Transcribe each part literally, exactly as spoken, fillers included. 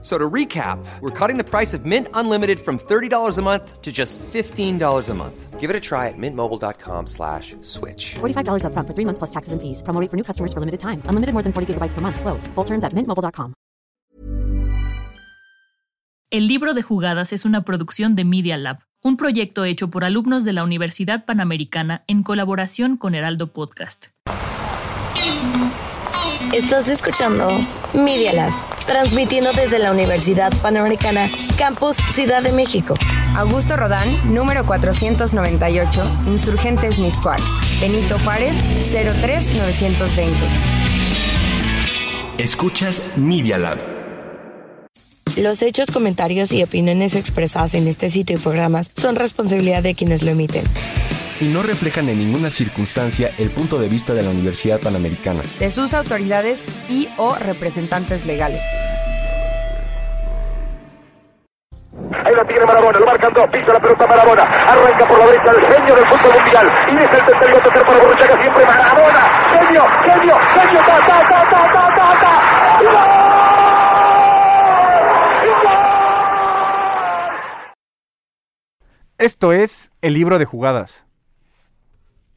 So to recap, we're cutting the price of Mint Unlimited from thirty dollars a month to just fifteen dollars a month. Give it a try at mintmobile.com slash switch. forty-five dollars up front for three months plus taxes and fees. Promo rate for new customers for limited time. Unlimited more than forty gigabytes per month. Slows full terms at mint mobile punto com. El libro de jugadas es una producción de Media Lab, un proyecto hecho por alumnos de la Universidad Panamericana en colaboración con Heraldo Podcast. Estás escuchando Media Lab, transmitiendo desde la Universidad Panamericana, Campus Ciudad de México. Augusto Rodán, número cuatrocientos noventa y ocho, Insurgentes Mixcoac. Benito Juárez, cero tres nueve dos cero. Escuchas Media Lab. Los hechos, comentarios y opiniones expresadas en este sitio y programas son responsabilidad de quienes lo emiten. Y no reflejan en ninguna circunstancia el punto de vista de la Universidad Panamericana, de sus autoridades y o representantes legales. Ahí la tiene Maradona, lo marcan dos, pisa la pelota Maradona, arranca por la derecha el genio del fútbol mundial, y es el tercer gol tocar para Borruchaga, siempre Maradona, genio, genio, genio, ta, ta, ta, ta, ta, ta, ta. ¡Gol! Esto es El libro de jugadas.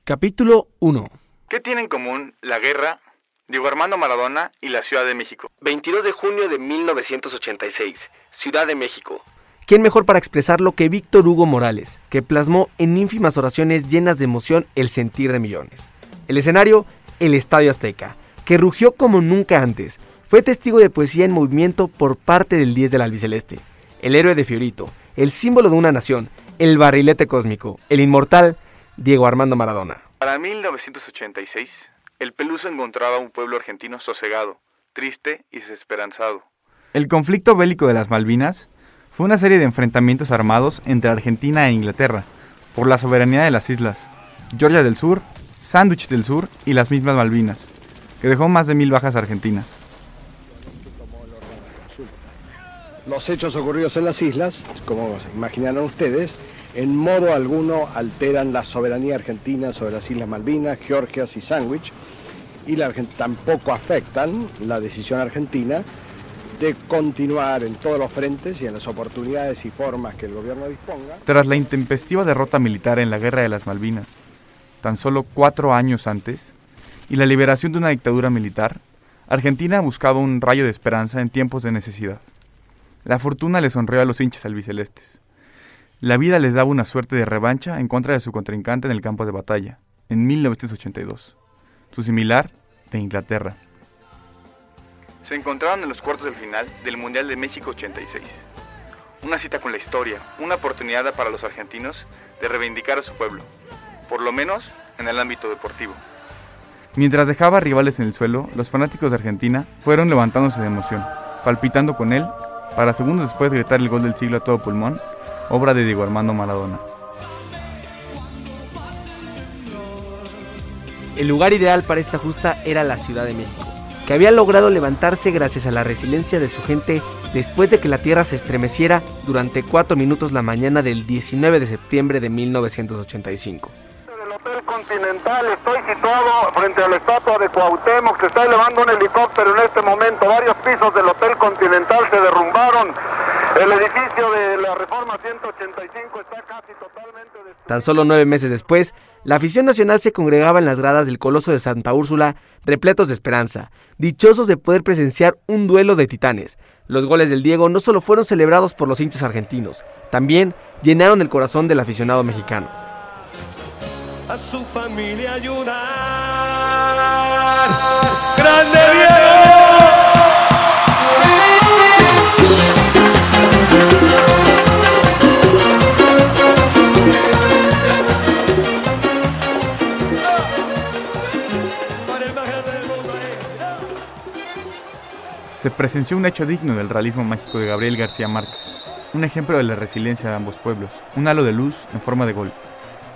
Capítulo uno. ¿Qué tiene en común la guerra, Diego Armando Maradona y la Ciudad de México? veintidós de junio de mil novecientos ochenta y seis, Ciudad de México. ¿Quién mejor para expresarlo que Víctor Hugo Morales, que plasmó en ínfimas oraciones llenas de emoción el sentir de millones? El escenario, el Estadio Azteca, que rugió como nunca antes, fue testigo de poesía en movimiento por parte del diez del Albiceleste, el héroe de Fiorito, el símbolo de una nación, el barrilete cósmico, el inmortal Diego Armando Maradona. Para mil novecientos ochenta y seis, el Peluso encontraba un pueblo argentino sosegado, triste y desesperanzado. El conflicto bélico de las Malvinas fue una serie de enfrentamientos armados entre Argentina e Inglaterra por la soberanía de las islas, Georgia del Sur, Sandwich del Sur y las mismas Malvinas, que dejó más de mil bajas argentinas. Los hechos ocurridos en las islas, como se imaginaron ustedes, en modo alguno alteran la soberanía argentina sobre las Islas Malvinas, Georgias y Sandwich, y la, tampoco afectan la decisión argentina de continuar en todos los frentes y en las oportunidades y formas que el gobierno disponga. Tras la intempestiva derrota militar en la Guerra de las Malvinas, tan solo cuatro años antes, y la liberación de una dictadura militar, Argentina buscaba un rayo de esperanza en tiempos de necesidad. La fortuna le sonrió a los hinchas albicelestes. La vida les daba una suerte de revancha en contra de su contrincante en el campo de batalla, en mil novecientos ochenta y dos, su similar de Inglaterra. Se encontraron en los cuartos del final del Mundial de México ochenta y seis. Una cita con la historia, una oportunidad para los argentinos de reivindicar a su pueblo, por lo menos en el ámbito deportivo. Mientras dejaba rivales en el suelo, los fanáticos de Argentina fueron levantándose de emoción, palpitando con él, para segundos después gritar el gol del siglo a todo pulmón, obra de Diego Armando Maradona. El lugar ideal para esta justa era la Ciudad de México, que había logrado levantarse gracias a la resiliencia de su gente después de que la tierra se estremeciera durante cuatro minutos la mañana del diecinueve de septiembre de mil novecientos ochenta y cinco. El Hotel Continental, estoy situado frente a la estatua de Cuauhtémoc, que está elevando un helicóptero en este momento. Varios pisos del Hotel Continental se derrumbaron. El edificio de la Reforma ciento ochenta y cinco está casi totalmente destruido. Tan solo nueve meses después, la afición nacional se congregaba en las gradas del Coloso de Santa Úrsula, repletos de esperanza, dichosos de poder presenciar un duelo de titanes. Los goles del Diego no solo fueron celebrados por los hinchas argentinos, también llenaron el corazón del aficionado mexicano. A su familia ayudar. ¡Grande Diego! Se presenció un hecho digno del realismo mágico de Gabriel García Márquez, un ejemplo de la resiliencia de ambos pueblos, un halo de luz en forma de gol,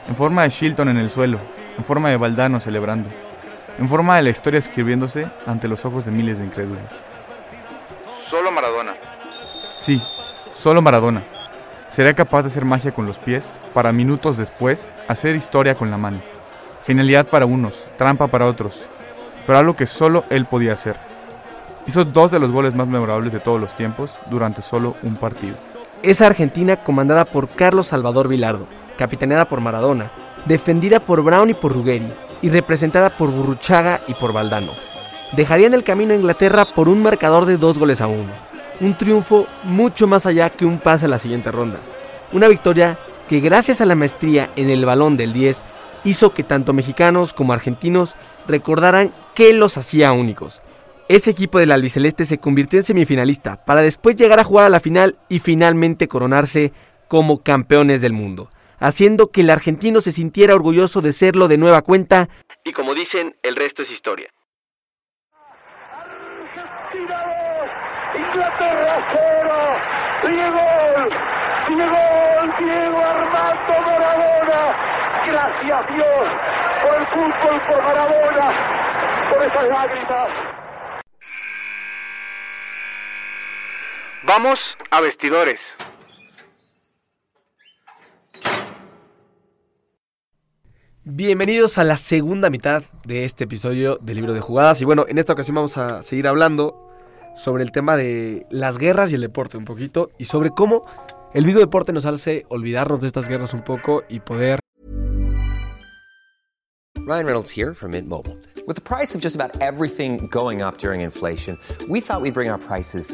en forma de Shilton en el suelo, en forma de Valdano celebrando, en forma de la historia escribiéndose ante los ojos de miles de incrédulos. Solo Maradona. Sí, solo Maradona. Será capaz de hacer magia con los pies, para minutos después hacer historia con la mano. Genialidad para unos, trampa para otros, pero algo que solo él podía hacer. Hizo dos de los goles más memorables de todos los tiempos durante solo un partido. Esa Argentina, comandada por Carlos Salvador Bilardo, capitaneada por Maradona, defendida por Brown y por Ruggeri, y representada por Burruchaga y por Valdano, dejarían el camino a Inglaterra por un marcador de dos goles a uno. Un triunfo mucho más allá que un pase a la siguiente ronda. Una victoria que, gracias a la maestría en el balón del diez, hizo que tanto mexicanos como argentinos recordaran qué los hacía únicos. Ese equipo del albiceleste se convirtió en semifinalista para después llegar a jugar a la final y finalmente coronarse como campeones del mundo, haciendo que el argentino se sintiera orgulloso de serlo de nueva cuenta y, como dicen, el resto es historia. Argentina dos, Inglaterra cero, Diego, Diego, Diego Armando Maradona. Gracias a Dios por el fútbol, por Maradona, por esas lágrimas. Vamos a vestidores. Bienvenidos a la segunda mitad de este episodio del Libro de Jugadas. Y bueno, en esta ocasión vamos a seguir hablando sobre el tema de las guerras y el deporte un poquito, y sobre cómo el mismo deporte nos hace olvidarnos de estas guerras un poco y poder... Ryan Reynolds here from Mint Mobile. With the price of just about everything going up during inflation, we thought we'd bring our prices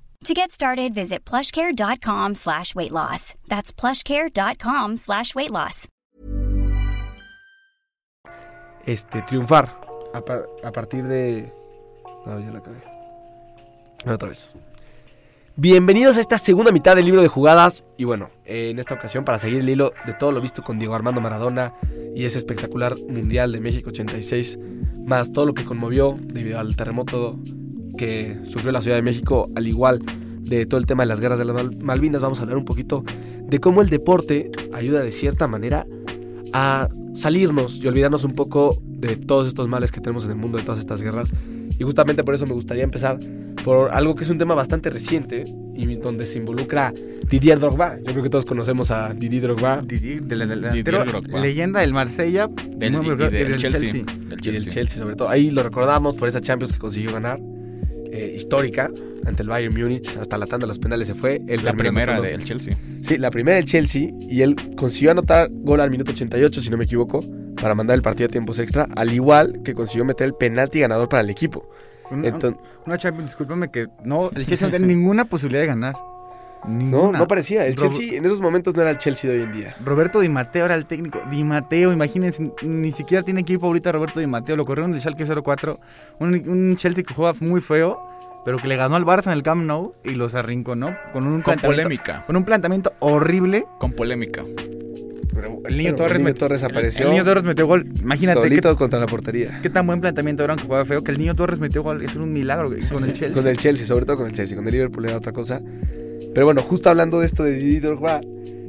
To get started, visit plushcare.com slash weight loss. That's plushcare.com slash weight loss. Este, triunfar a, par- a partir de... No, ya la acabé. Otra vez. Bienvenidos a esta segunda mitad del Libro de Jugadas. Y bueno, eh, en esta ocasión, para seguir el hilo de todo lo visto con Diego Armando Maradona y ese espectacular mundial de México ochenta y seis, más todo lo que conmovió debido al terremoto que sufrió la Ciudad de México, al igual de todo el tema de las guerras de las Malvinas, vamos a hablar un poquito de cómo el deporte ayuda de cierta manera a salirnos y olvidarnos un poco de todos estos males que tenemos en el mundo, de todas estas guerras. Y justamente por eso me gustaría empezar por algo que es un tema bastante reciente y donde se involucra Didier Drogba. Yo creo que todos conocemos a Didier Drogba. Didier, de la, de la, Didier Drogba. Leyenda del Marsella, del, no, y, y del, del Chelsea. Chelsea. Del Chelsea. Y del Chelsea, sobre todo. Ahí lo recordamos por esa Champions que consiguió ganar. Eh, histórica ante el Bayern Múnich, hasta la tanda de los penales se fue. Él la primera del de Chelsea. Sí, la primera del Chelsea, y él consiguió anotar gol al minuto ochenta y ocho, si no me equivoco, para mandar el partido a tiempos extra, al igual que consiguió meter el penalti ganador para el equipo. Una, Entonces, una Champions, discúlpame que no, el Chelsea no tenía ninguna posibilidad de ganar. Ninguna. No, no parecía. El Rob... Chelsea en esos momentos no era el Chelsea de hoy en día. Roberto Di Matteo era el técnico. Di Matteo, imagínense, ni siquiera tiene equipo ahorita Roberto Di Matteo. Lo corrieron del Schalke cero cuatro. Un, un Chelsea que juega muy feo, pero que le ganó al Barça en el Camp Nou y los arrinconó. Con un con polémica. Con un planteamiento horrible. Con polémica. Pero el niño, pero Torres, el niño met... Torres apareció. El, el niño Torres metió gol. Imagínate. Solito que, contra la portería. Qué tan buen planteamiento era, aunque jugaba feo, que el niño Torres metió gol. Es un milagro con el Chelsea. Con el Chelsea, sobre todo con el Chelsea. Con el Liverpool era otra cosa. Pero bueno, justo hablando de esto de Didier Drogba,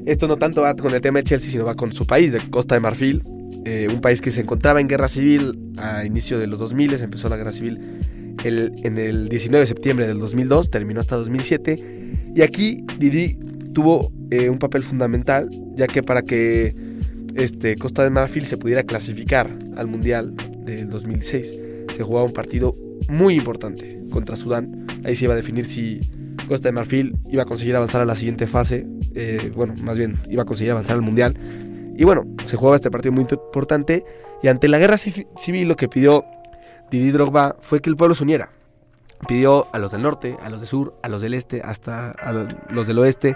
esto no tanto va con el tema de Chelsea, sino va con su país, de Costa de Marfil, eh, un país que se encontraba en guerra civil a inicio de los dos mil. Empezó la guerra civil el, en el diecinueve de septiembre del dos mil dos, terminó hasta dos mil siete, y aquí Didi tuvo eh, un papel fundamental, ya que para que este, Costa de Marfil se pudiera clasificar al Mundial del dos mil seis, se jugaba un partido muy importante contra Sudán. Ahí se iba a definir si Costa de Marfil iba a conseguir avanzar a la siguiente fase, eh, bueno, más bien iba a conseguir avanzar al Mundial. Y bueno, se jugaba este partido muy importante, y ante la guerra civil lo que pidió Didier Drogba fue que el pueblo se uniera. Pidió a los del norte, a los del sur, a los del este, hasta a los del oeste,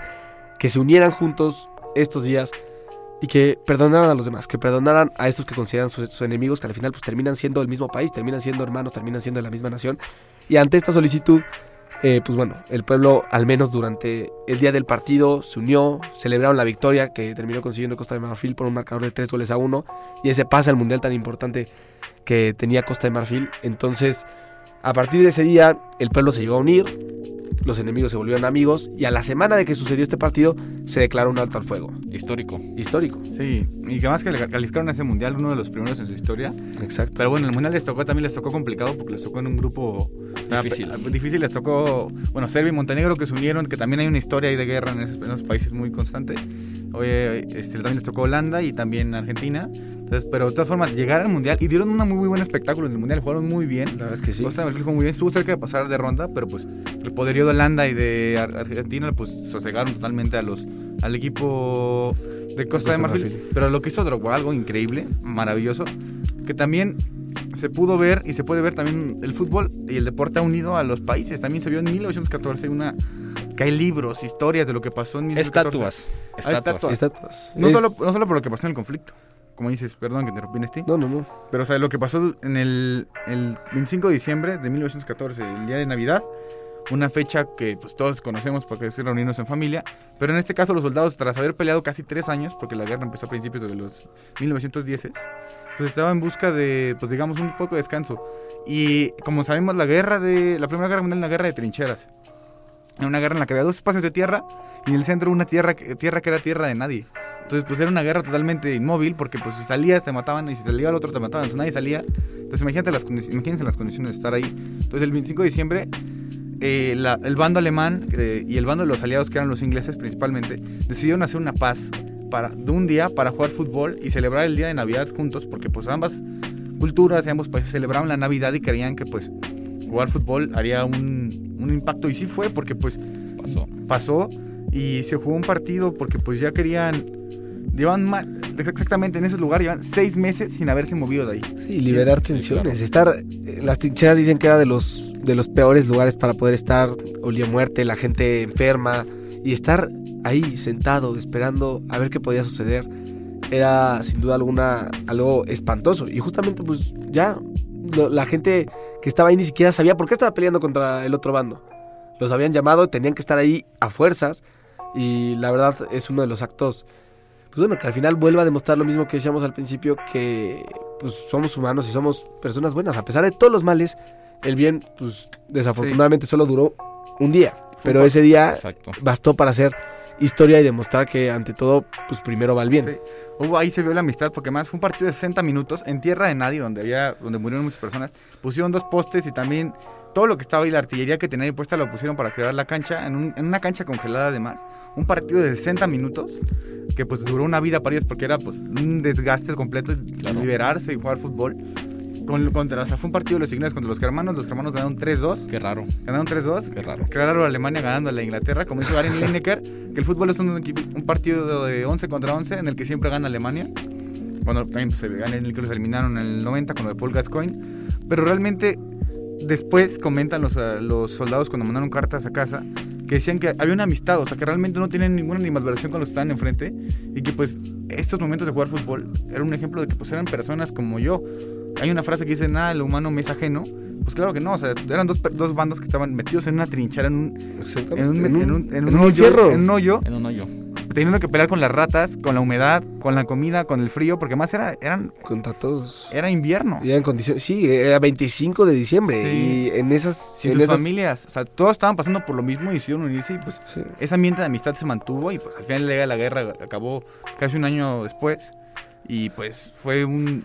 que se unieran juntos estos días y que perdonaran a los demás, que perdonaran a estos que consideran sus, sus enemigos, que al final pues terminan siendo el mismo país, terminan siendo hermanos, terminan siendo de la misma nación. Y ante esta solicitud, eh, pues bueno, el pueblo, al menos durante el día del partido, se unió, celebraron la victoria que terminó consiguiendo Costa de Marfil por un marcador de tres goles a uno, y ese pasa al mundial tan importante que tenía Costa de Marfil. Entonces, a partir de ese día, el pueblo se llegó a unir, los enemigos se volvieron amigos, y a la semana de que sucedió este partido, se declaró un alto al fuego. Histórico. Histórico. Sí, y que más que le calificaron a ese mundial, uno de los primeros en su historia. Exacto. Pero bueno, el mundial les tocó, también les tocó complicado, porque les tocó en un grupo difícil. Ah, difícil, les tocó, bueno, Serbia y Montenegro, que se unieron, que también hay una historia ahí de guerra en esos, en esos países muy constante. Oye, este, también les tocó Holanda y también Argentina. Entonces, pero de todas formas, llegaron al mundial y dieron un muy, muy buen espectáculo en el mundial. Jugaron muy bien. La verdad es que sí. Costa de Marfil jugó muy bien. Estuvo cerca de pasar de ronda, pero pues el poderío de Holanda y de Argentina pues sosegaron totalmente a los, al equipo de Costa de Marfil. Marfil. Pero lo que hizo Drogba, algo increíble, maravilloso, que también se pudo ver y se puede ver también el fútbol y el deporte ha unido a los países. También se vio en mil novecientos catorce una... que hay libros, historias de lo que pasó en mil novecientos catorce. Estatuas. Estatuas. Estatuas. No, es... solo, no solo por lo que pasó en el conflicto. Como dices, perdón que interrumpí, Nesti. No, no, no. Pero, o sea, lo que pasó en el, el veinticinco de diciembre de mil novecientos catorce, el día de Navidad, una fecha que pues todos conocemos porque es reunirnos en familia, pero en este caso los soldados, tras haber peleado casi tres años, porque la guerra empezó a principios de los mil novecientos diez, pues estaban en busca de, pues digamos, un poco de descanso. Y como sabemos, la guerra de, la Primera Guerra Mundial es una guerra de trincheras. Era una guerra en la que había dos espacios de tierra y en el centro una tierra, tierra que era tierra de nadie. Entonces pues era una guerra totalmente inmóvil, porque pues si salías te mataban y si salía el otro te mataban, entonces nadie salía. Entonces imagínate las, imagínense las condiciones de estar ahí. Entonces el veinticinco de diciembre eh, la, el bando alemán eh, y el bando de los aliados, que eran los ingleses principalmente, decidieron hacer una paz para, de un día para jugar fútbol y celebrar el día de Navidad juntos, porque pues ambas culturas y ambos países celebraban la Navidad y creían que pues jugar fútbol haría un, un impacto, y sí fue, porque pues pasó. pasó y se jugó un partido, porque pues ya querían, llevan más, exactamente en ese lugar llevan seis meses sin haberse movido de ahí. Sí, liberar tensiones, sí, claro. Estar, las trincheras dicen que era de los, de los peores lugares para poder estar, olía muerte, la gente enferma, y estar ahí sentado esperando a ver qué podía suceder era sin duda alguna algo espantoso. Y justamente pues ya la gente que estaba ahí ni siquiera sabía por qué estaba peleando contra el otro bando. Los habían llamado, tenían que estar ahí a fuerzas, y la verdad es uno de los actos, pues bueno, que al final vuelva a demostrar lo mismo que decíamos al principio, que pues somos humanos y somos personas buenas. A pesar de todos los males, el bien, pues desafortunadamente sí, solo duró un día. Fútbol. Pero ese día, exacto, bastó para hacer historia y demostrar que ante todo, pues primero va el bien. Sí. Hubo, ahí se vio la amistad, porque más fue un partido de sesenta minutos en tierra de nadie, donde había, donde murieron muchas personas. Pusieron dos postes y también todo lo que estaba ahí, la artillería que tenían puesta, lo pusieron para crear la cancha, en, un, en una cancha congelada además. Un partido de sesenta minutos que pues duró una vida para ellos, porque era pues un desgaste completo, claro, liberarse y jugar fútbol. Con, contra, o sea, fue un partido de los ingleses contra los germanos. Los germanos ganaron tres dos. Qué raro. Ganaron tres dos. Qué raro. Qué raro Alemania ganando a la Inglaterra. Como dice Gary Lineker, que el fútbol es un, un partido de once contra once en el que siempre gana Alemania. Cuando también pues, se ganan, en el que los eliminaron en el noventa con lo de Paul Gascoigne. Pero realmente después comentan los, los soldados cuando mandaron cartas a casa, que decían que había una amistad, o sea, que realmente no tienen ninguna ni malversación con los que están enfrente, y que pues estos momentos de jugar fútbol era un ejemplo de que pues eran personas como yo. Hay una frase que dice, nada, lo humano me es ajeno. Pues claro que no, o sea, eran dos, dos bandos que estaban metidos en una trinchera, en un, en un, en un, en un, en un hoyo, en un hoyo, en un hoyo, teniendo que pelear con las ratas, con la humedad, con la comida, con el frío, porque más era, eran contra todos. Era invierno. Y eran condiciones, sí, era veinticinco de diciembre, sí. Y en esas, sí, en esas familias, o sea, todos estaban pasando por lo mismo y decidieron unirse, y pues sí, ese ambiente de amistad se mantuvo, y pues al final de la guerra acabó casi un año después, y pues fue un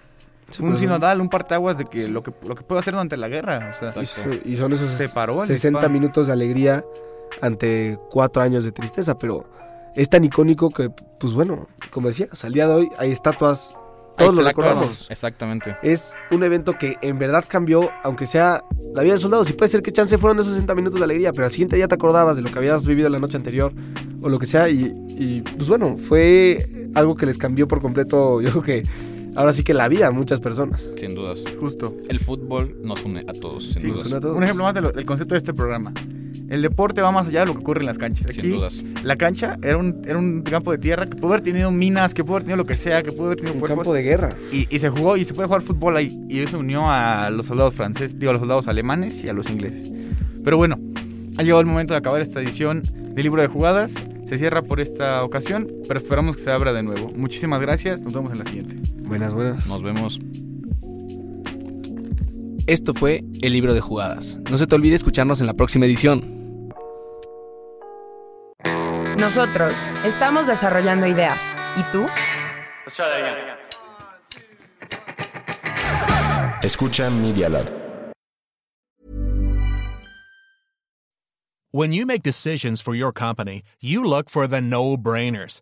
Sí, un sinodal, un parteaguas de que lo que lo que puedo hacer durante la guerra, o sea, y, so, y son esos se paró sesenta minutos de alegría ante cuatro años de tristeza. Pero es tan icónico que, pues bueno, como decías, al día de hoy hay estatuas, todos lo recordamos. Exactamente. Es un evento que en verdad cambió, aunque sea la vida del soldado. Si puede ser que chance fueron esos sesenta minutos de alegría, pero al siguiente día te acordabas de lo que habías vivido la noche anterior o lo que sea, y, y pues bueno, fue algo que les cambió por completo, yo creo que ahora sí que la vida a muchas personas. Sin dudas. Justo. El fútbol nos une a todos, sin sí, dudas. Nos une a todos. Un ejemplo más de lo, del concepto de este programa. El deporte va más allá de lo que ocurre en las canchas. Aquí, sin dudas. La cancha era un, era un campo de tierra que pudo haber tenido minas, que pudo haber tenido lo que sea, que pudo haber tenido un cuerpos, campo de guerra. Y, y se jugó y se puede jugar fútbol ahí. Y eso unió a los soldados franceses, digo, a los soldados alemanes y a los ingleses. Pero bueno, ha llegado el momento de acabar esta edición de Libro de Jugadas. Se cierra por esta ocasión, pero esperamos que se abra de nuevo. Muchísimas gracias, nos vemos en la siguiente. Buenas, buenas. Nos vemos. Esto fue El Libro de Jugadas. No se te olvide escucharnos en la próxima edición. Nosotros estamos desarrollando ideas. ¿Y tú? Escucha Media Lab. When you make decisions for your company, you look for the no-brainers.